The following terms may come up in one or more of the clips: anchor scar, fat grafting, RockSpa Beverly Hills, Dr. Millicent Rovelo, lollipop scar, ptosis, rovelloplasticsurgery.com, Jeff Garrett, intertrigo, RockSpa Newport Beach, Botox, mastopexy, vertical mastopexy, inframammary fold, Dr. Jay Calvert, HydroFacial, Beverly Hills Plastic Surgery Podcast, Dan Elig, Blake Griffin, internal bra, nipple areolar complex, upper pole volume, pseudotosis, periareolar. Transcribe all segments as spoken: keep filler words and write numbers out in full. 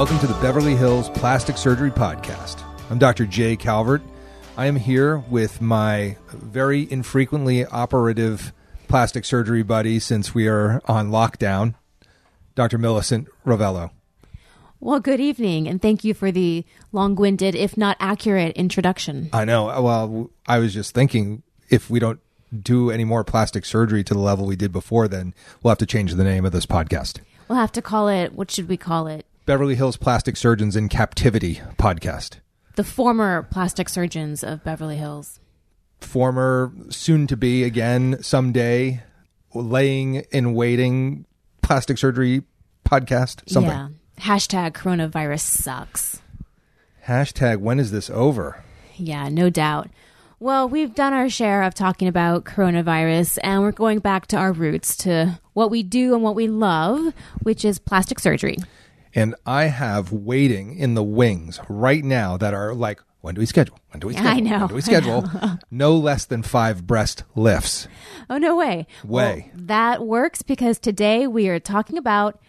welcome to the Beverly Hills Plastic Surgery Podcast. I'm Doctor Jay Calvert. I am here with my very infrequently operative plastic surgery buddy since we are on lockdown, Doctor Millicent Rovelo. Well, good evening, and thank you for the long-winded, if not accurate, introduction. I know. Well, I was just thinking, if we don't do any more plastic surgery to the level we did before, then we'll have to change the name of this podcast. We'll have to call it, what should we call it? Beverly Hills Plastic Surgeons in Captivity Podcast. The former plastic surgeons of Beverly Hills. Former, soon-to-be, again, someday, laying in waiting plastic surgery podcast, something. Yeah. Hashtag coronavirus sucks. Hashtag when is this over? Yeah, no doubt. Well, we've done our share of talking about coronavirus, and we're going back to our roots, to what we do and what we love, which is plastic surgery. And I have waiting in the wings right now that are like, when do we schedule? When do we schedule? I know. When do we schedule? No less than five breast lifts. Oh, no way. Way. Well, that works, because today we are talking about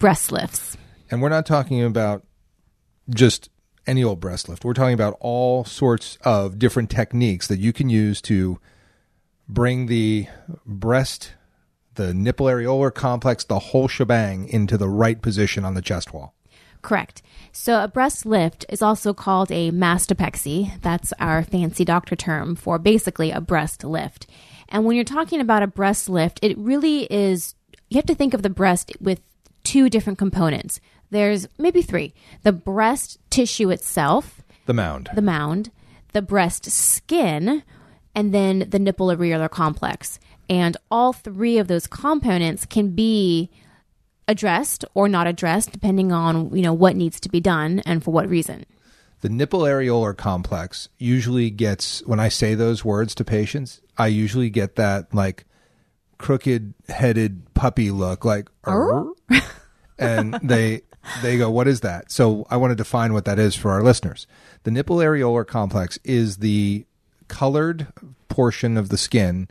breast lifts. And we're not talking about just any old breast lift. We're talking about all sorts of different techniques that you can use to bring the breast, the nipple areolar complex, the whole shebang into the right position on the chest wall. Correct. So a breast lift is also called a mastopexy. That's our fancy doctor term for basically a breast lift. And when you're talking about a breast lift, it really is, you have to think of the breast with two different components. There's maybe three. The breast tissue itself. The mound. The mound. The breast skin. And then the nipple areolar complex. And all three of those components can be addressed or not addressed, depending on, you know, what needs to be done and for what reason. The nipple areolar complex usually gets, when I say those words to patients, I usually get that like crooked-headed puppy look, like, oh? And they they go, what is that? So I want to define what that is for our listeners. The nipple areolar complex is the colored portion of the skin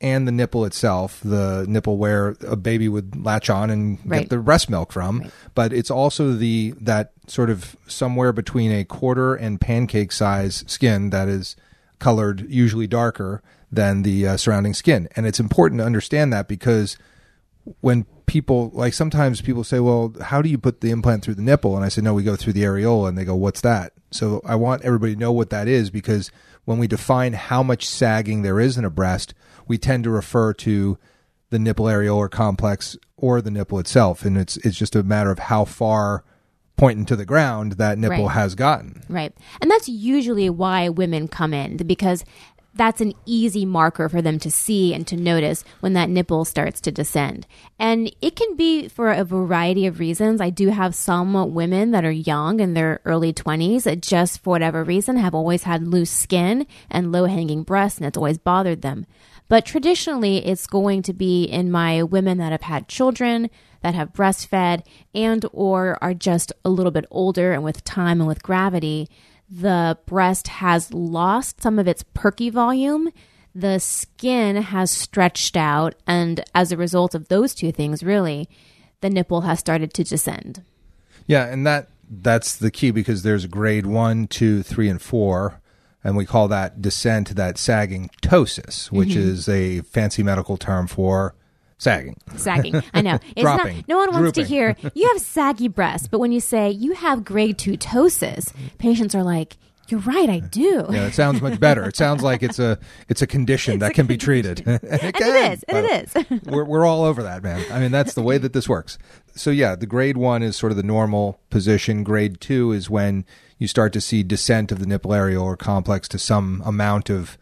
and the nipple itself, the nipple where a baby would latch on and right. get the breast milk from. Right. But it's also the that sort of somewhere between a quarter and pancake size skin that is colored, usually darker than the uh, surrounding skin. And it's important to understand that, because when people, like sometimes people say, well, how do you put the implant through the nipple? And I say, no, we go through the areola. And they go, what's that? So I want everybody to know what that is, because when we define how much sagging there is in a breast, we tend to refer to the nipple areolar complex or the nipple itself. And it's it's just a matter of how far pointing to the ground that nipple right. has gotten. Right. And that's usually why women come in, because that's an easy marker for them to see and to notice when that nipple starts to descend. And it can be for a variety of reasons. I do have some women that are young, in their early twenties, that just for whatever reason have always had loose skin and low-hanging breasts, and it's always bothered them. But traditionally, it's going to be in my women that have had children, that have breastfed, and or are just a little bit older, and with time and with gravity, the breast has lost some of its perky volume. The skin has stretched out. And as a result of those two things, really, the nipple has started to descend. Yeah. And that that's the key, because there's grade one, two, three, and four. And we call that descent, that sagging, ptosis, which mm-hmm. is a fancy medical term for sagging. Sagging. I know. It's dropping. Not, no one wants drooping. To hear, you have saggy breasts. But when you say, you have grade two ptosis, patients are like, you're right, I do. Yeah, it sounds much better. It sounds like it's a it's a condition it's that a can condition. Be treated. and it, can, and it is. And it is. we're, we're all over that, man. I mean, that's the way that this works. So yeah, the grade one is sort of the normal position. Grade two is when you start to see descent of the nipple areolar complex to some amount of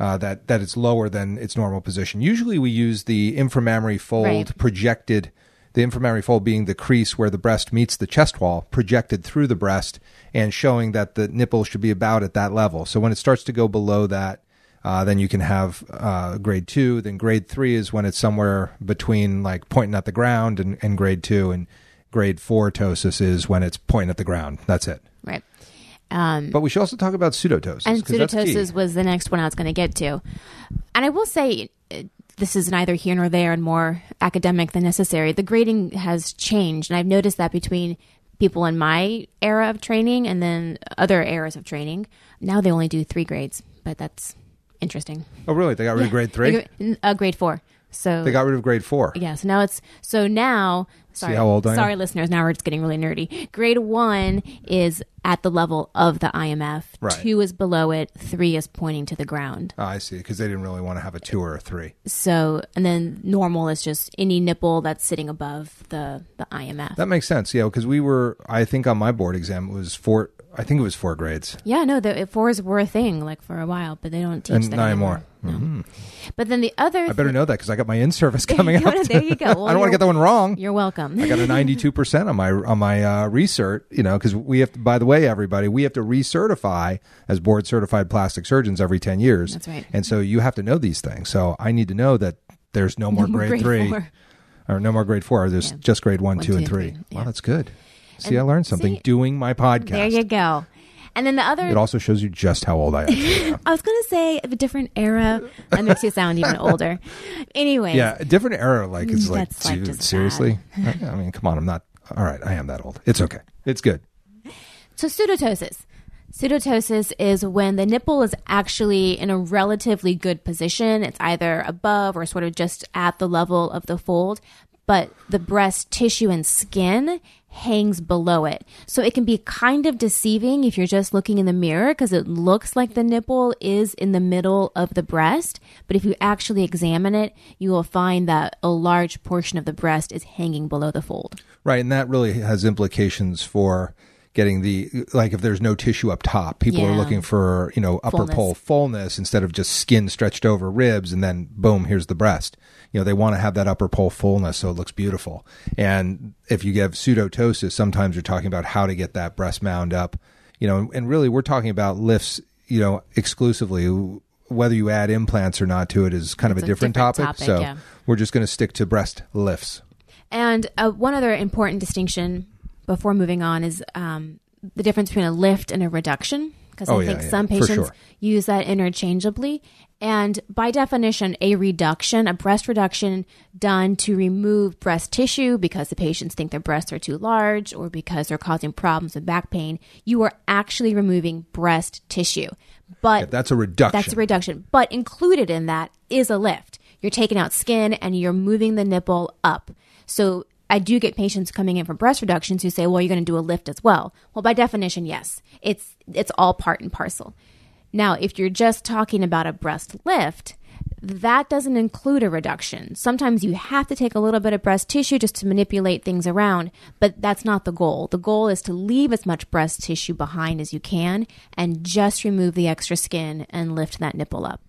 Uh, that, that it's lower than its normal position. Usually we use the inframammary fold right. projected, the inframammary fold being the crease where the breast meets the chest wall, projected through the breast and showing that the nipple should be about at that level. So when it starts to go below that, uh, then you can have uh, grade two. Then grade three is when it's somewhere between like pointing at the ground and, and grade two. And grade four ptosis is when it's pointing at the ground. That's it. Right. Um, but we should also talk about pseudotosis. And pseudotosis was the next one I was going to get to. And I will say, this is neither here nor there and more academic than necessary. The grading has changed. And I've noticed that between people in my era of training and then other eras of training. Now they only do three grades, but that's interesting. Oh, really? They got rid yeah. of grade three? Uh, grade four. So they got rid of grade four. Yeah. So now it's, so now, sorry, see how old I sorry am? Listeners, now we're just getting really nerdy. Grade one is at the level of the I M F. Right. Two is below it. Three is pointing to the ground. Oh, I see. Because they didn't really want to have a two or a three. So, and then normal is just any nipple that's sitting above the, the I M F. That makes sense. Yeah. Because we were, I think on my board exam, it was four, I think it was four grades. Yeah. No, the fours were a thing like for a while, but they don't teach and that nine anymore. more. No. Mm-hmm. But then the other... I better th- know that because I got my in-service coming up. There you go. Well, I don't want to get that one wrong. You're welcome. I got a ninety-two percent on my on my uh, recert, you know, because we have to, by the way, everybody, we have to recertify as board-certified plastic surgeons every ten years. That's right. And so you have to know these things. So I need to know that there's no more no grade, grade three. Four. Or no more grade four. There's yeah. just grade one, one two, two, and three. three. Yeah. Wow, that's good. See, and I learned something see, doing my podcast. There you go. And then the other... It also shows you just how old I am. I was going to say a different era. That makes you sound even older. Anyway. Yeah, a different era. Like, it's like, dude, seriously? I, I mean, come on, I'm not... All right, I am that old. It's okay. It's good. So pseudotosis. Pseudotosis is when the nipple is actually in a relatively good position. It's either above or sort of just at the level of the fold, but the breast tissue and skin hangs below it. So it can be kind of deceiving if you're just looking in the mirror because it looks like the nipple is in the middle of the breast. But if you actually examine it, you will find that a large portion of the breast is hanging below the fold. Right. And that really has implications for getting the, like if there's no tissue up top, people yeah. are looking for, you know, upper fullness. pole fullness instead of just skin stretched over ribs and then boom, here's the breast. You know, they want to have that upper pole fullness so it looks beautiful. And if you give pseudotosis, sometimes you're talking about how to get that breast mound up, you know, and really we're talking about lifts, you know, exclusively. Whether you add implants or not to it is kind it's of a, a different, different topic. topic so yeah. we're just going to stick to breast lifts. And uh, one other important distinction before moving on is um, the difference between a lift and a reduction. Because oh, I yeah, think yeah, some patients sure. use that interchangeably. And by definition, a reduction, a breast reduction done to remove breast tissue because the patients think their breasts are too large or because they're causing problems with back pain, you are actually removing breast tissue. But yeah, that's a reduction. That's a reduction. But included in that is a lift. You're taking out skin and you're moving the nipple up. So I do get patients coming in for breast reductions who say, well, you're going to do a lift as well. Well, by definition, yes. It's it's all part and parcel. Now, if you're just talking about a breast lift, that doesn't include a reduction. Sometimes you have to take a little bit of breast tissue just to manipulate things around, but that's not the goal. The goal is to leave as much breast tissue behind as you can and just remove the extra skin and lift that nipple up.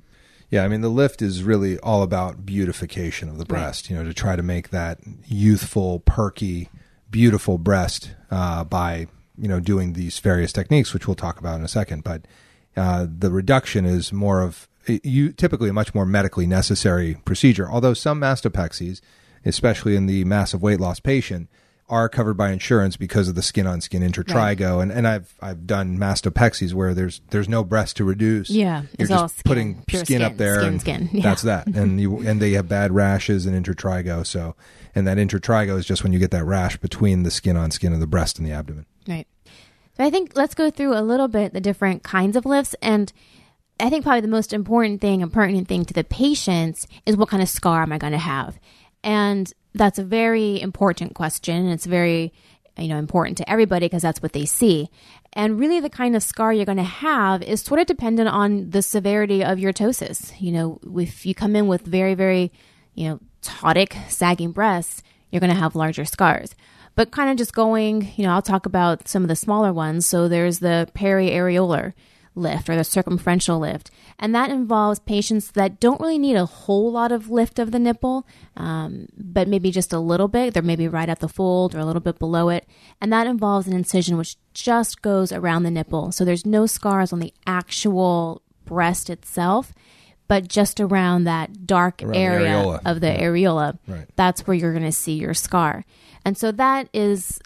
Yeah, I mean, the lift is really all about beautification of the breast, right. you know, to try to make that youthful, perky, beautiful breast uh, by, you know, doing these various techniques, which we'll talk about in a second. But uh, the reduction is more of you typically a much more medically necessary procedure, although some mastopexies, especially in the massive weight loss patient, are covered by insurance because of the skin-on-skin intertrigo, right. and and I've I've done mastopexies where there's there's no breast to reduce. Yeah, you're it's just all skin, putting skin, skin up there, skin, and skin. Yeah. That's that. And you and they have bad rashes and intertrigo. So and that intertrigo is just when you get that rash between the skin-on-skin of the breast and the abdomen. Right. So I think let's go through a little bit the different kinds of lifts, and I think probably the most important thing and pertinent thing to the patients is what kind of scar am I going to have, and that's a very important question, and it's very, you know, important to everybody because that's what they see. And really the kind of scar you're going to have is sort of dependent on the severity of your ptosis. You know, if you come in with very, very, you know, tautic, sagging breasts, you're going to have larger scars. But kind of just going, you know, I'll talk about some of the smaller ones. So there's the periareolar lift or the circumferential lift. And that involves patients that don't really need a whole lot of lift of the nipple, um, but maybe just a little bit. They're maybe right at the fold or a little bit below it. And that involves an incision which just goes around the nipple. So there's no scars on the actual breast itself, but just around that dark around area the of the yeah. areola. Right. That's where you're going to see your scar. And so that is...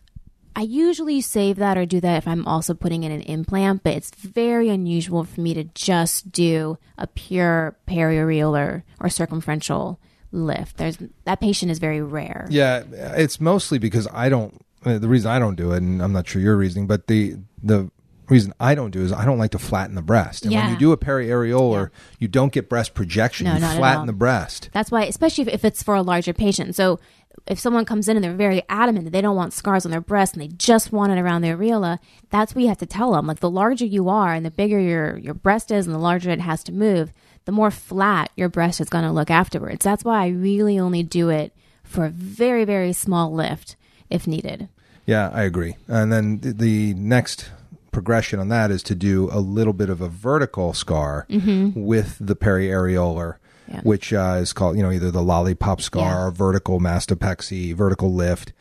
I usually save that or do that if I'm also putting in an implant, but it's very unusual for me to just do a pure periareolar or circumferential lift. There's that patient is very rare. Yeah, it's mostly because I don't the reason I don't do it, and I'm not sure your reasoning, but the the reason I don't do it is I don't like to flatten the breast. And yeah. when you do a periareolar, yeah. you don't get breast projection. No, you not flatten at all. The breast. That's why, especially if, if it's for a larger patient. So if someone comes in and they're very adamant that they don't want scars on their breast and they just want it around their areola, that's what you have to tell them. Like, the larger you are and the bigger your, your breast is and the larger it has to move, the more flat your breast is going to look afterwards. That's why I really only do it for a very, very small lift if needed. Yeah, I agree. And then the, the next progression on that is to do a little bit of a vertical scar mm-hmm. with the periareolar, yeah. which uh, is called, you know, either the lollipop scar, yeah. or vertical mastopexy, vertical lift.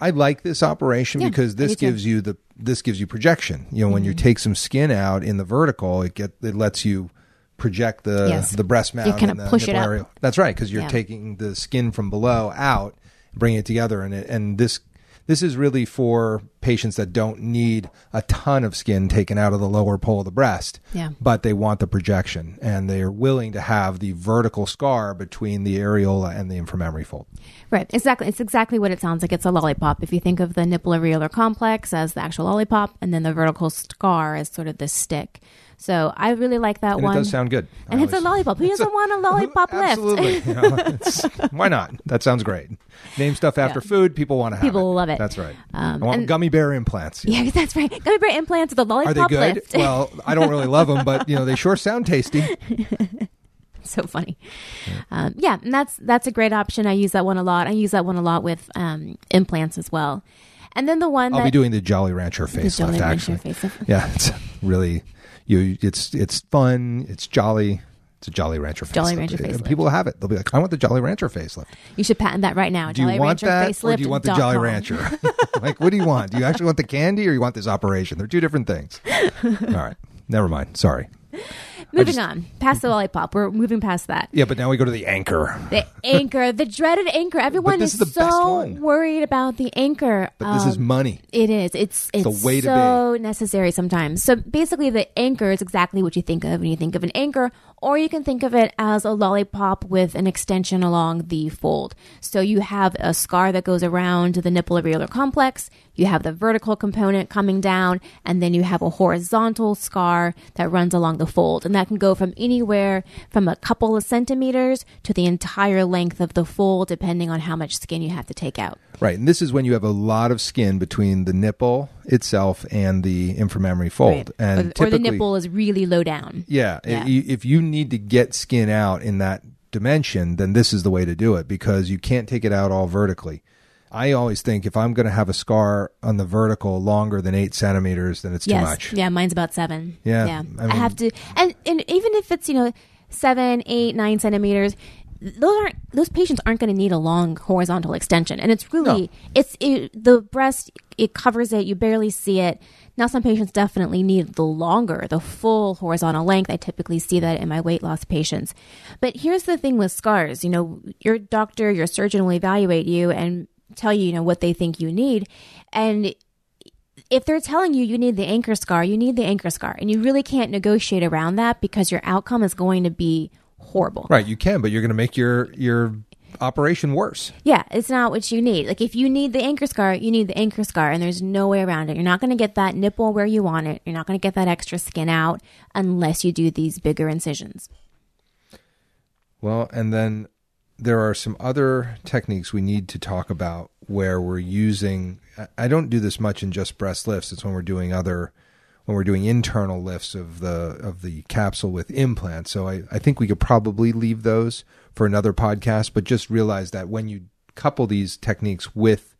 I like this operation yeah, because this gives you the this gives you projection. You know, mm-hmm. when you take some skin out in the vertical, it get it lets you project the yes. the breast mound. You kind of push it out. That's right, because you're yeah. taking the skin from below out, bringing it together, and it, and this. This is really for patients that don't need a ton of skin taken out of the lower pole of the breast, yeah. but they want the projection, and they are willing to have the vertical scar between the areola and the inframammary fold. Right, exactly. It's exactly what it sounds like. It's a lollipop. If you think of the nipple areolar complex as the actual lollipop, and then the vertical scar as sort of the stick. So I really like that and one. It does sound good. And I it's always, a lollipop. Who doesn't a, want a lollipop absolutely. Lift? Absolutely. You know, why not? That sounds great. Name stuff after yeah. food. People want to have people it. People love it. That's right. Um, I want and, gummy bear implants. Yeah, know. That's right. Gummy bear implants, the lollipop lift. Are they good? Lift. Well, I don't really love them, but you know, they sure sound tasty. So funny. Yeah. Um, yeah, and that's, that's a great option. I use that one a lot. I use that one a lot with um, implants as well. And then the one I'll that, be doing the Jolly Rancher facelift, actually. Facelift. Yeah, it's really... You, it's it's fun. It's jolly. It's a Jolly Rancher facelift. Jolly Rancher facelift. People have it. They'll be like, I want the Jolly Rancher facelift. You should patent that right now. Do Jolly you want Rancher that, or do you want the Jolly com. Rancher? Like, what do you want? Do you actually want the candy, or you want this operation? They're two different things. All right. Never mind. Sorry. Moving just, on. Past the lollipop. We're moving past that. Yeah, but now we go to the anchor. The anchor. The dreaded anchor. Everyone is, is so worried about the anchor. But um, this is money. It is. It's, it's, it's the way so to be. Necessary sometimes. So basically the anchor is exactly what you think of when you think of an anchor, or you can think of it as a lollipop with an extension along the fold. So you have a scar that goes around the nipple areolar complex. You have the vertical component coming down, and then you have a horizontal scar that runs along the fold. And that can go from anywhere from a couple of centimeters to the entire length of the fold, depending on how much skin you have to take out. Right. And this is when you have a lot of skin between the nipple itself and the inframammary fold. Right. And or, typically, or the nipple is really low down. Yeah. yeah. If you need to get skin out in that dimension, then this is the way to do it, because you can't take it out all vertically. I always think if I'm going to have a scar on the vertical longer than eight centimeters, then it's yes. too much. Yeah, mine's about seven. Yeah. yeah. I, mean, I have to. And, and even if it's, you know, seven, eight, nine centimeters, those aren't those patients aren't going to need a long horizontal extension. And it's really, no. it's it, the breast, it covers it. You barely see it. Now, some patients definitely need the longer, the full horizontal length. I typically see that in my weight loss patients. But here's the thing with scars. You know, your doctor, your surgeon will evaluate you and tell you, you know, what they think you need. And if they're telling you you need the anchor scar, you need the anchor scar. And you really can't negotiate around that, because your outcome is going to be horrible. Right. You can, but you're going to make your, your operation worse. Yeah. It's not what you need. Like, if you need the anchor scar, you need the anchor scar, and there's no way around it. You're not going to get that nipple where you want it. You're not going to get that extra skin out unless you do these bigger incisions. Well, and then there are some other techniques we need to talk about where we're using, I don't do this much in just breast lifts. It's when we're doing other, when we're doing internal lifts of the, of the capsule with implants. So I, I think we could probably leave those for another podcast, but just realize that when you couple these techniques with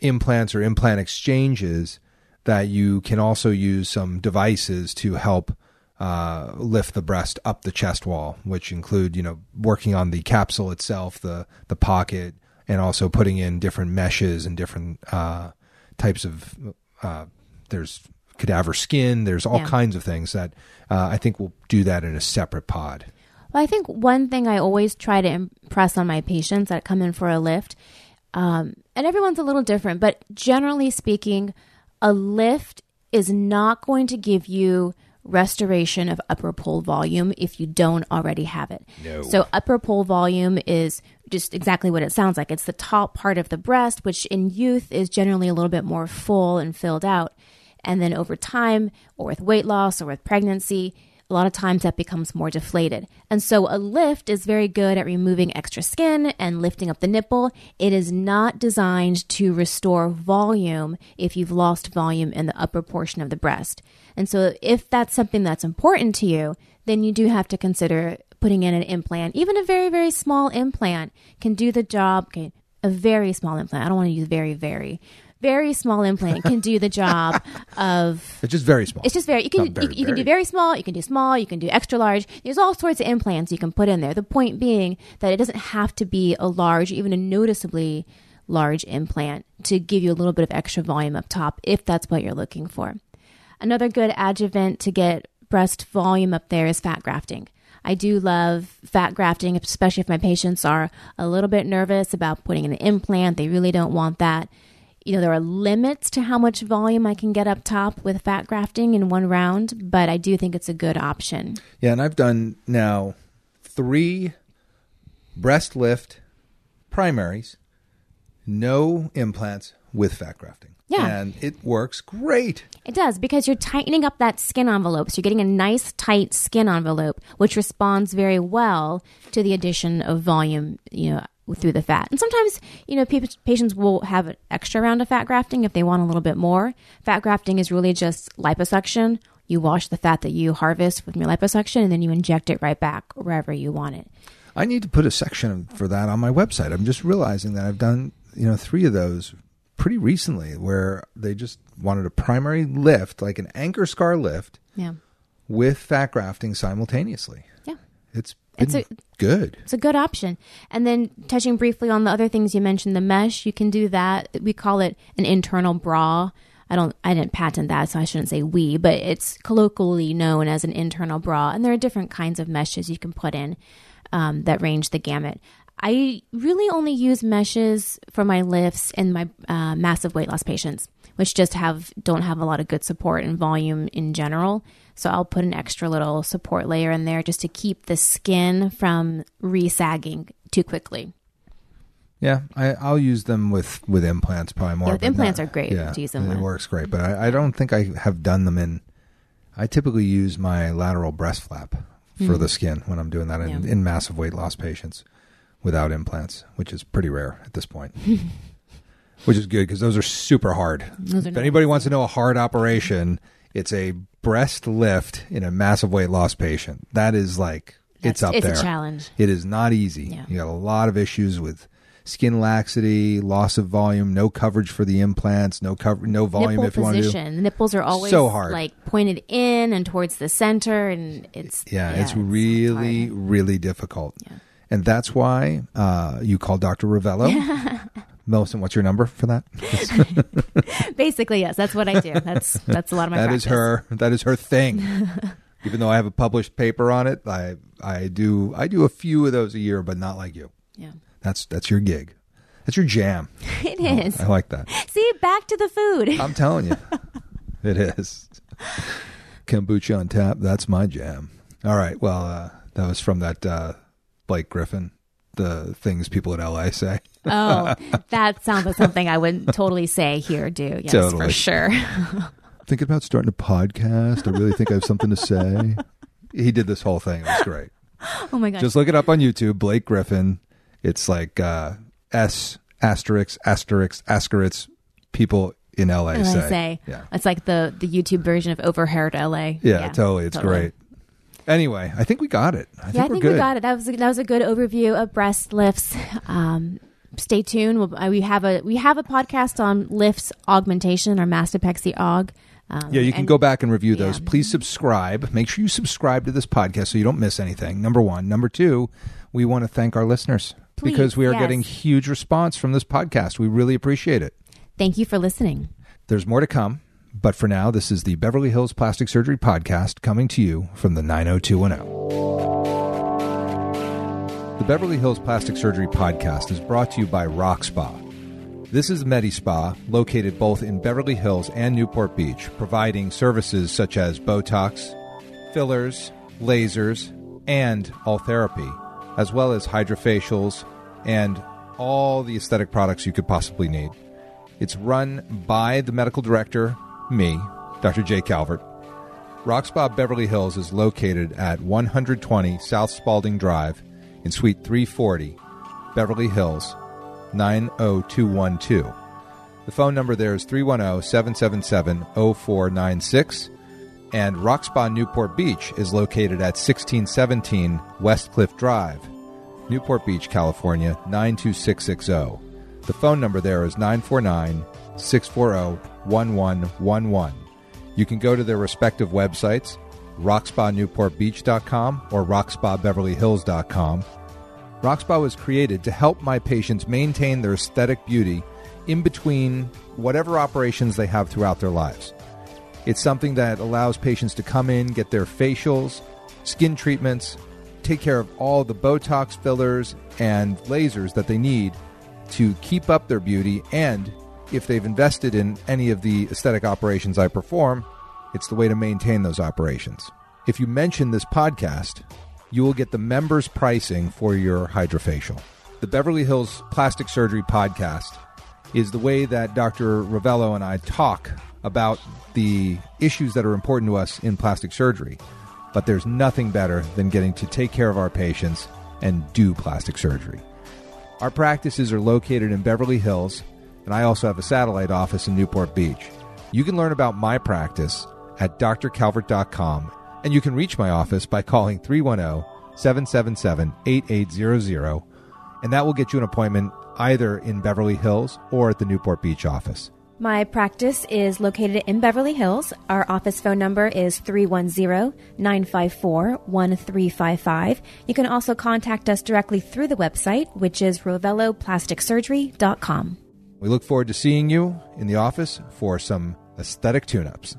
implants or implant exchanges, that you can also use some devices to help Uh, lift the breast up the chest wall, which include, you know, working on the capsule itself, the the pocket, and also putting in different meshes and different uh, types of, uh, there's cadaver skin, there's all yeah. kinds of things that uh, I think we'll do that in a separate pod. Well, I think one thing I always try to impress on my patients that come in for a lift, um, and everyone's a little different, but generally speaking, a lift is not going to give you restoration of upper pole volume if you don't already have it. No. So upper pole volume is just exactly what it sounds like. It's the top part of the breast, which in youth is generally a little bit more full and filled out. And then over time, or with weight loss or with pregnancy, a lot of times that becomes more deflated. And so a lift is very good at removing extra skin and lifting up the nipple. It is not designed to restore volume if you've lost volume in the upper portion of the breast. And so if that's something that's important to you, then you do have to consider putting in an implant. Even a very, very small implant can do the job. Okay, a very small implant. I don't want to use very, very. Very small implant can do the job of... It's just very small. It's just very... You can very, you, you very. can do very small, you can do small, you can do extra large. There's all sorts of implants you can put in there. The point being that it doesn't have to be a large, even a noticeably large implant to give you a little bit of extra volume up top if that's what you're looking for. Another good adjuvant to get breast volume up there is fat grafting. I do love fat grafting, especially if my patients are a little bit nervous about putting in an implant. They really don't want that. You know, there are limits to how much volume I can get up top with fat grafting in one round, but I do think it's a good option. Yeah, and I've done now three breast lift primaries, no implants with fat grafting. Yeah. And it works great. It does, because you're tightening up that skin envelope. So you're getting a nice tight skin envelope, which responds very well to the addition of volume, you know, through the fat. And sometimes, you know, pe- patients will have an extra round of fat grafting if they want a little bit more. Fat grafting is really just liposuction. You wash the fat that you harvest with your liposuction, and then you inject it right back wherever you want it. I need to put a section for that on my website. I'm just realizing that I've done, you know, three of those pretty recently where they just wanted a primary lift, like an anchor scar lift, yeah, with fat grafting simultaneously. Yeah. It's It's a, good. It's a good option. And then touching briefly on the other things you mentioned, the mesh, you can do that. We call it an internal bra. I don't, I didn't patent that, so I shouldn't say we, but it's colloquially known as an internal bra. And there are different kinds of meshes you can put in um, that range the gamut. I really only use meshes for my lifts and my uh, massive weight loss patients, which just have don't have a lot of good support and volume in general. So I'll put an extra little support layer in there just to keep the skin from re-sagging too quickly. Yeah, I, I'll use them with, with implants probably more. Yeah, implants not, are great yeah, to use them it with. It works great, but I, I don't think I have done them in... I typically use my lateral breast flap for mm-hmm. the skin when I'm doing that in, yeah. in massive weight loss patients without implants, which is pretty rare at this point. Which is good because those are super hard. Those are if anybody nice. wants to know a hard operation, it's a breast lift in a massive weight loss patient. That is like, That's, it's up it's there. It's a challenge. It is not easy. Yeah. You got a lot of issues with skin laxity, loss of volume, no coverage for the implants, no cover, no volume Nipple if you position. want to do. The nipples are always so hard. Like pointed in and towards the center. And it's, yeah, yeah it's, it's really, hard. really difficult. Yeah. And that's why uh, you call Doctor Rovelo. Yeah. Millicent, what's your number for that? Basically, yes. That's what I do. That's that's a lot of my That practice. is her. That is her thing. Even though I have a published paper on it, I I do I do a few of those a year, but not like you. Yeah. That's that's your gig. That's your jam. It oh, is. I like that. See, back to the food. I'm telling you, it is. Kombucha on tap. That's my jam. All right. Well, uh, that was from that uh, Blake Griffin. The things people in L A say. Oh, that sounds like something I would totally say here, do. Yes, totally. For sure. Thinking about starting a podcast. I really think I have something to say. He did this whole thing. It was great. Oh my gosh. Just look it up on YouTube. Blake Griffin. It's like uh, S asterisk, asterisk, asterisk people in L A, L A say. say. Yeah. It's like the, the YouTube version of Overheard L A. Yeah, yeah totally. It's totally. great. Anyway, I think we got it. I yeah, think I think we're good. we got it. That was a, that was a good overview of breast lifts. Um, stay tuned. We'll, uh, we have a we have a podcast on lifts augmentation or mastopexy aug. Um, yeah, you can and, go back and review those. Yeah. Please subscribe. Make sure you subscribe to this podcast so you don't miss anything. Number one, number two, we want to thank our listeners Please, because we are yes. getting huge response from this podcast. We really appreciate it. Thank you for listening. There's more to come. But for now, this is the Beverly Hills Plastic Surgery Podcast coming to you from the nine oh two one oh. The Beverly Hills Plastic Surgery Podcast is brought to you by RockSpa. This is MediSpa, located both in Beverly Hills and Newport Beach, providing services such as Botox, fillers, lasers, and all therapy, as well as hydrofacials and all the aesthetic products you could possibly need. It's run by the medical director, me, Doctor Jay Calvert. RockSpa Beverly Hills is located at one twenty South Spaulding Drive in Suite three forty, Beverly Hills, nine oh two one two. The phone number there is three one zero, seven seven seven, zero four nine six. And RockSpa Newport Beach is located at sixteen seventeen West Cliff Drive, Newport Beach, California, nine two six six zero. The phone number there is nine four nine, six four zero, one one one one. You can go to their respective websites, rock spa newport beach dot com or rock spa beverly hills dot com. RockSpa was created to help my patients maintain their aesthetic beauty in between whatever operations they have throughout their lives. It's something that allows patients to come in, get their facials, skin treatments, take care of all the Botox fillers and lasers that they need to keep up their beauty. And if they've invested in any of the aesthetic operations I perform, it's the way to maintain those operations. If you mention this podcast, you will get the members' pricing for your HydroFacial. The Beverly Hills Plastic Surgery Podcast is the way that Doctor Rovelo and I talk about the issues that are important to us in plastic surgery. But there's nothing better than getting to take care of our patients and do plastic surgery. Our practices are located in Beverly Hills, and I also have a satellite office in Newport Beach. You can learn about my practice at dr calvert dot com, and you can reach my office by calling three one zero, seven seven seven, eight eight zero zero, and that will get you an appointment either in Beverly Hills or at the Newport Beach office. My practice is located in Beverly Hills. Our office phone number is three one zero, nine five four, one three five five. You can also contact us directly through the website, which is rovello plastic surgery dot com. We look forward to seeing you in the office for some aesthetic tune-ups.